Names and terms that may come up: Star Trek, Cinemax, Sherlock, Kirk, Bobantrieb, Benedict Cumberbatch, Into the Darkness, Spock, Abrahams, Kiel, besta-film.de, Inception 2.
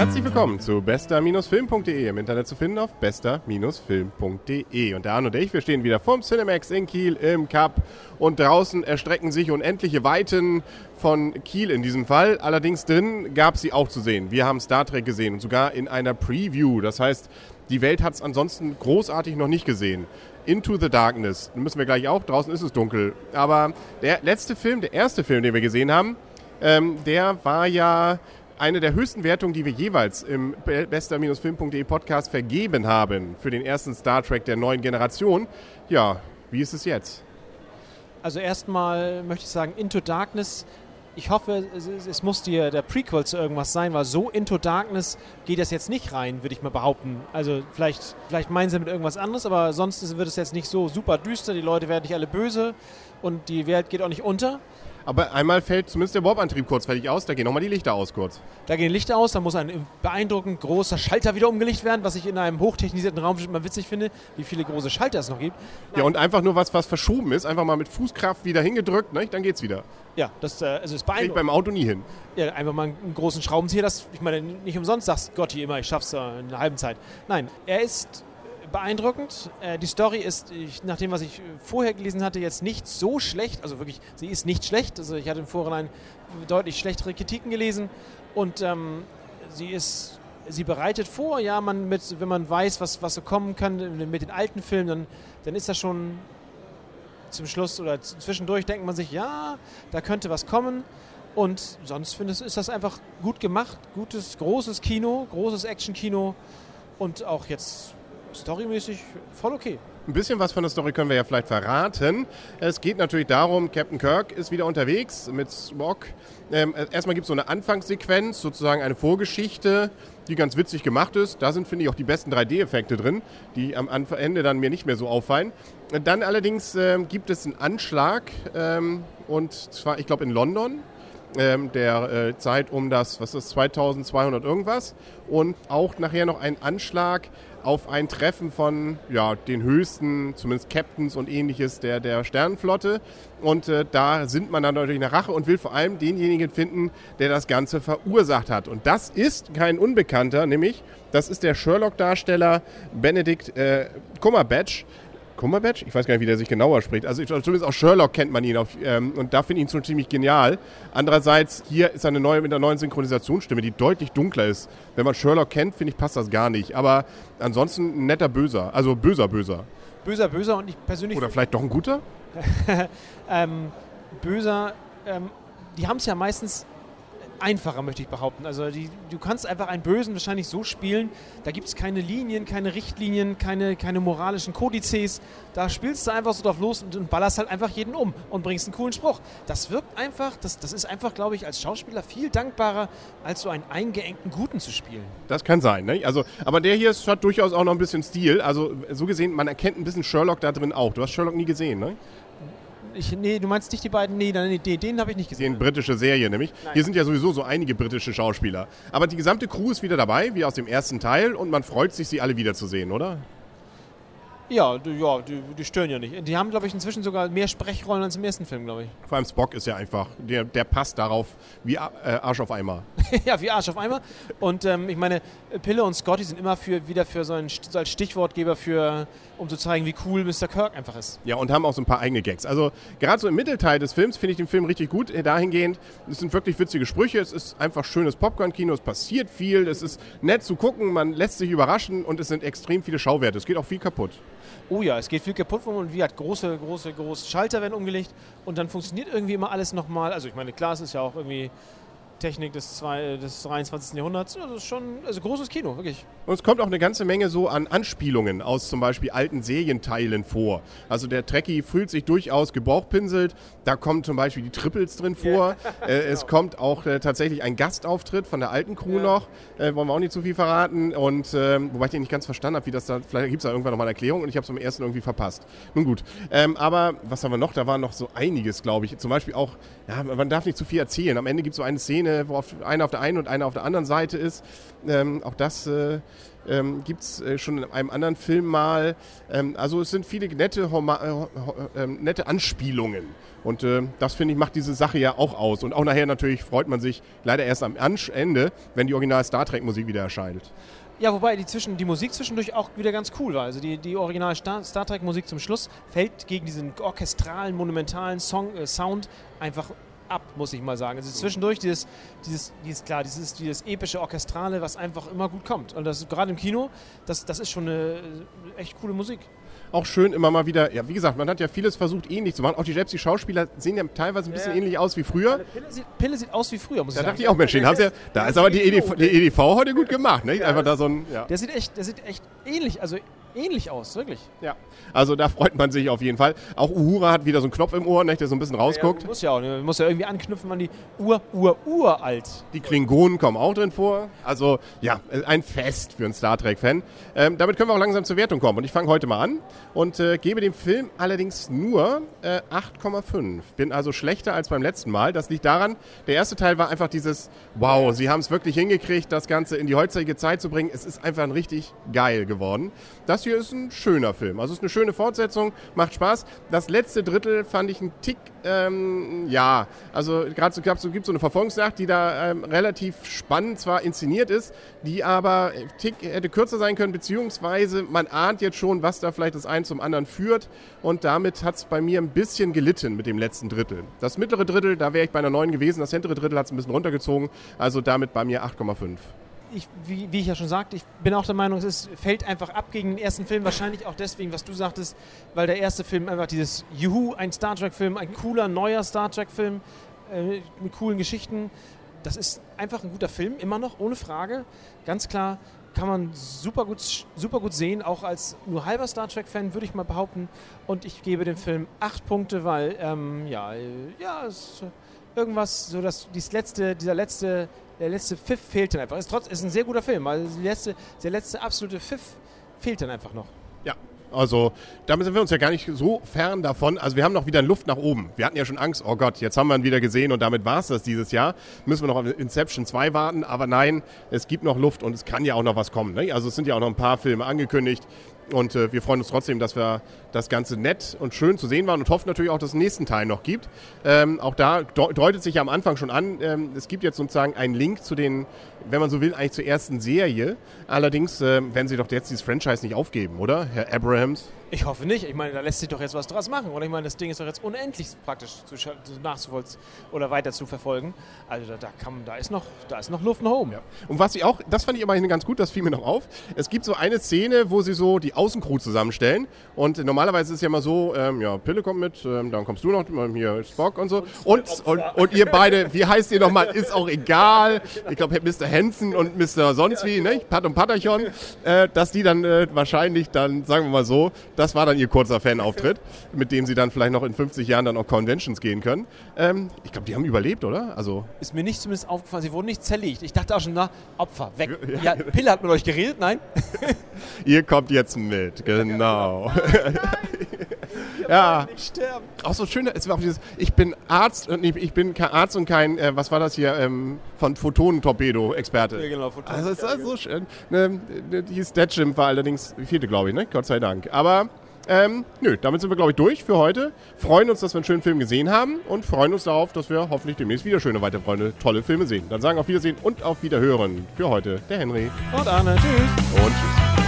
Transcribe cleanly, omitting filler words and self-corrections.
Herzlich willkommen zu besta-film.de, im Internet zu finden auf besta-film.de. Und der Arno und ich, wir stehen wieder vom Cinemax in Kiel im Cup und draußen erstrecken sich unendliche Weiten von Kiel in diesem Fall. Allerdings drin gab es sie auch zu sehen. Wir haben Star Trek gesehen und sogar in einer Preview. Das heißt, die Welt hat es ansonsten großartig noch nicht gesehen. Into the Darkness, müssen wir gleich auch, draußen ist es dunkel. Aber der letzte Film, der erste Film, den wir gesehen haben, der war ja eine der höchsten Wertungen, die wir jeweils im besta-film.de Podcast vergeben haben für den ersten Star Trek der neuen Generation. Ja, wie ist es jetzt? Also erstmal möchte ich sagen, Into Darkness, ich hoffe, es muss der Prequel zu irgendwas sein, weil so Into Darkness geht das jetzt nicht rein, würde ich mal behaupten. Also vielleicht meinen sie mit irgendwas anderes, aber sonst wird es jetzt nicht so super düster, die Leute werden nicht alle böse und die Welt geht auch nicht unter. Aber einmal fällt zumindest der Bobantrieb kurzfällig aus, da gehen nochmal die Lichter aus kurz. Da gehen Lichter aus, da muss ein beeindruckend großer Schalter wieder umgelegt werden, was ich in einem hochtechnisierten Raum mal witzig finde, wie viele große Schalter es noch gibt. Nein. Ja, und einfach nur was verschoben ist, einfach mal mit Fußkraft wieder hingedrückt, ne? Dann geht's wieder. Ja, das ist beeindruckend. Krieg beim Auto nie hin. Ja, einfach mal einen großen Schraubenzieher, ich meine, nicht umsonst sagst Gotti immer, ich schaff's in einer halben Zeit. Nein, er ist beeindruckend. Die Story ist, nach dem, was ich vorher gelesen hatte, jetzt nicht so schlecht. Also wirklich, sie ist nicht schlecht. Also ich hatte im Vorhinein deutlich schlechtere Kritiken gelesen. Und sie bereitet vor, ja, wenn man weiß, was so kommen kann mit den alten Filmen, dann ist das schon zum Schluss oder zwischendurch denkt man sich, ja, da könnte was kommen. Und sonst ist das einfach gut gemacht. Gutes, großes Kino, großes Action-Kino und auch jetzt storymäßig voll okay. Ein bisschen was von der Story können wir ja vielleicht verraten. Es geht natürlich darum, Captain Kirk ist wieder unterwegs mit Spock. Erstmal gibt es so eine Anfangssequenz, sozusagen eine Vorgeschichte, die ganz witzig gemacht ist. Da sind, finde ich, auch die besten 3D-Effekte drin, die am Ende dann mir nicht mehr so auffallen. Dann allerdings gibt es einen Anschlag, und zwar, ich glaube, in London. Der Zeit um das, 2200 irgendwas, und auch nachher noch ein Anschlag auf ein Treffen von den höchsten, zumindest Captains und ähnliches der Sternenflotte, und da sind man dann natürlich nach Rache und will vor allem denjenigen finden, der das Ganze verursacht hat, und das ist kein Unbekannter, nämlich das ist der Sherlock-Darsteller Benedict Cumberbatch. Cumberbatch? Ich weiß gar nicht, wie der sich genauer spricht. Also zumindest auch Sherlock kennt man ihn. Und da finde ich ihn schon ziemlich genial. Andererseits, hier ist er mit einer neuen Synchronisationsstimme, die deutlich dunkler ist. Wenn man Sherlock kennt, finde ich, passt das gar nicht. Aber ansonsten ein netter Böser. Also böser. Böser und ich persönlich... Oder vielleicht doch ein guter? Böser, die haben es ja meistens einfacher, möchte ich behaupten. Also du kannst einfach einen Bösen wahrscheinlich so spielen, da gibt es keine Linien, keine Richtlinien, keine moralischen Kodizes. Da spielst du einfach so drauf los und ballerst halt einfach jeden um und bringst einen coolen Spruch. Das wirkt einfach, das ist einfach, glaube ich, als Schauspieler viel dankbarer, als so einen eingeengten Guten zu spielen. Das kann sein, ne? Also, aber der hier hat durchaus auch noch ein bisschen Stil. Also so gesehen, man erkennt ein bisschen Sherlock da drin auch. Du hast Sherlock nie gesehen, ne? Nee, du meinst nicht die beiden? Nee, den habe ich nicht gesehen. Die britische Serie nämlich. Nein. Hier sind ja sowieso so einige britische Schauspieler. Aber die gesamte Crew ist wieder dabei, wie aus dem ersten Teil. Und man freut sich, sie alle wiederzusehen, oder? Ja, die stören ja nicht. Die haben, glaube ich, inzwischen sogar mehr Sprechrollen als im ersten Film, glaube ich. Vor allem Spock ist ja einfach, der passt darauf wie Arsch auf Eimer. Ja, wie Arsch auf Eimer. Und ich meine, Pille und Scotty sind immer wieder für so als Stichwortgeber, um zu zeigen, wie cool Mr. Kirk einfach ist. Ja, und haben auch so ein paar eigene Gags. Also gerade so im Mittelteil des Films finde ich den Film richtig gut. Dahingehend, es sind wirklich witzige Sprüche. Es ist einfach schönes Popcorn-Kino. Es passiert viel. Es ist nett zu gucken. Man lässt sich überraschen. Und es sind extrem viele Schauwerte. Es geht auch viel kaputt. Oh ja, es geht viel kaputt und wie hat große Schalter werden umgelegt und dann funktioniert irgendwie immer alles nochmal. Also ich meine, klar, es ist ja auch irgendwie Technik des 23. Jahrhunderts. Das ist schon großes Kino, wirklich. Und es kommt auch eine ganze Menge so an Anspielungen aus zum Beispiel alten Serienteilen vor. Also der Trekkie fühlt sich durchaus gebauchpinselt. Da kommen zum Beispiel die Triples drin vor. Yeah. Genau. Es kommt auch tatsächlich ein Gastauftritt von der alten Crew noch. Wollen wir auch nicht zu viel verraten. Und wobei ich den nicht ganz verstanden habe, wie das da, vielleicht gibt es da irgendwann nochmal eine Erklärung und ich habe es am ersten irgendwie verpasst. Nun gut. Aber was haben wir noch? Da war noch so einiges, glaube ich. Zum Beispiel auch, man darf nicht zu viel erzählen. Am Ende gibt es so eine Szene, einer auf der einen und einer auf der anderen Seite ist. Auch das gibt es schon in einem anderen Film mal. Also es sind viele nette Anspielungen. Und das, finde ich, macht diese Sache ja auch aus. Und auch nachher natürlich freut man sich leider erst am Ende, wenn die Original-Star Trek-Musik wieder erscheint. Ja, wobei die Musik zwischendurch auch wieder ganz cool war. Also die originale Star Trek-Musik zum Schluss fällt gegen diesen orchestralen, monumentalen Sound einfach ab, muss ich mal sagen. Also zwischendurch dieses epische Orchestrale, was einfach immer gut kommt. Und das gerade im Kino, das ist schon eine echt coole Musik. Auch schön immer mal wieder, ja, wie gesagt, man hat ja vieles versucht, ähnlich zu machen. Auch die Gypsy-Schauspieler sehen ja teilweise ein bisschen ähnlich aus wie früher. Pille sieht aus wie früher, muss ich sagen. Da dachte ich auch, Mensch, da ist aber die EDV heute gut gemacht, ne? Einfach da so ein, ja. Der sieht echt ähnlich, also ähnlich aus, wirklich. Ja, also da freut man sich auf jeden Fall. Auch Uhura hat wieder so einen Knopf im Ohr, ne, der so ein bisschen rausguckt. Ja, muss ja auch, ne? Muss ja irgendwie anknüpfen an die uralt. Die Klingonen kommen auch drin vor. Also ja, ein Fest für einen Star Trek-Fan. Damit können wir auch langsam zur Wertung kommen. Und ich fange heute mal an und gebe dem Film allerdings nur 8,5. Bin also schlechter als beim letzten Mal. Das liegt daran, der erste Teil war einfach dieses Wow, sie haben es wirklich hingekriegt, das Ganze in die heutige Zeit zu bringen. Es ist einfach ein richtig geil geworden. Das hier ist ein schöner Film. Also es ist eine schöne Fortsetzung, macht Spaß. Das letzte Drittel fand ich einen Tick, also gerade so gibt es so eine Verfolgungsjagd, die da relativ spannend zwar inszeniert ist, die aber einen Tick hätte kürzer sein können, beziehungsweise man ahnt jetzt schon, was da vielleicht das eine zum anderen führt, und damit hat es bei mir ein bisschen gelitten mit dem letzten Drittel. Das mittlere Drittel, da wäre ich bei einer 9 gewesen, das hintere Drittel hat es ein bisschen runtergezogen, also damit bei mir 8,5. Wie ich ja schon sagte, ich bin auch der Meinung, fällt einfach ab gegen den ersten Film. Wahrscheinlich auch deswegen, was du sagtest, weil der erste Film einfach dieses Juhu, ein Star Trek-Film, ein cooler, neuer Star Trek-Film mit coolen Geschichten. Das ist einfach ein guter Film, immer noch, ohne Frage. Ganz klar, kann man super gut sehen, auch als nur halber Star Trek-Fan, würde ich mal behaupten. Und ich gebe dem Film 8 Punkte, weil, es irgendwas, so dass der letzte Pfiff fehlt dann einfach. Ist ein sehr guter Film, also der letzte absolute Pfiff fehlt dann einfach noch. Ja, also damit sind wir uns ja gar nicht so fern davon. Also wir haben noch wieder Luft nach oben. Wir hatten ja schon Angst, oh Gott, jetzt haben wir ihn wieder gesehen und damit war es das dieses Jahr. Müssen wir noch auf Inception 2 warten, aber nein, es gibt noch Luft und es kann ja auch noch was kommen, ne? Also es sind ja auch noch ein paar Filme angekündigt. Und wir freuen uns trotzdem, dass wir das Ganze nett und schön zu sehen waren und hoffen natürlich auch, dass es den nächsten Teil noch gibt. Auch da deutet sich ja am Anfang schon an, es gibt jetzt sozusagen einen Link zu den, wenn man so will, eigentlich zur ersten Serie. Allerdings werden sie doch jetzt dieses Franchise nicht aufgeben, oder, Herr Abrahams? Ich hoffe nicht. Ich meine, da lässt sich doch jetzt was draus machen. Oder ich meine, das Ding ist doch jetzt unendlich praktisch nachzuvollziehen oder weiter zu verfolgen. Also da ist noch Luft nach oben. Ja. Und was ich auch, das fand ich immerhin ganz gut, das fiel mir noch auf. Es gibt so eine Szene, wo sie so die Außencrew zusammenstellen. Und normalerweise ist es ja immer so, Pille kommt mit, dann kommst du noch, hier Spock und so. Und ihr beide, wie heißt ihr nochmal, ist auch egal. Ich glaube, Mr. Hansen und Mr. Sonstwie, ne? Pat und Patachon, dass die dann wahrscheinlich dann, sagen wir mal so, das war dann ihr kurzer Fanauftritt, mit dem sie dann vielleicht noch in 50 Jahren dann auch Conventions gehen können. Ich glaube, die haben überlebt, oder? Also ist mir nicht zumindest aufgefallen, sie wurden nicht zerlegt. Ich dachte auch schon, Opfer, weg. Ja, Pille hat mit euch geredet, nein? Ihr kommt jetzt mit, genau. Nein, nein. Ja, nicht sterben. Auch so schön, es war auch dieses, ich bin kein Arzt und kein, was war das hier, von Photonentorpedo-Experte. Ja, genau, Photonen. Also ist das so schön. Die Stat-Gym war allerdings die 4., glaube ich, ne? Gott sei Dank. Aber damit sind wir, glaube ich, durch für heute. Freuen uns, dass wir einen schönen Film gesehen haben und freuen uns darauf, dass wir hoffentlich demnächst wieder schöne, weitere tolle Filme sehen. Dann sagen auf Wiedersehen und auf Wiederhören. Für heute der Henry. Und Arne. Tschüss. Und tschüss.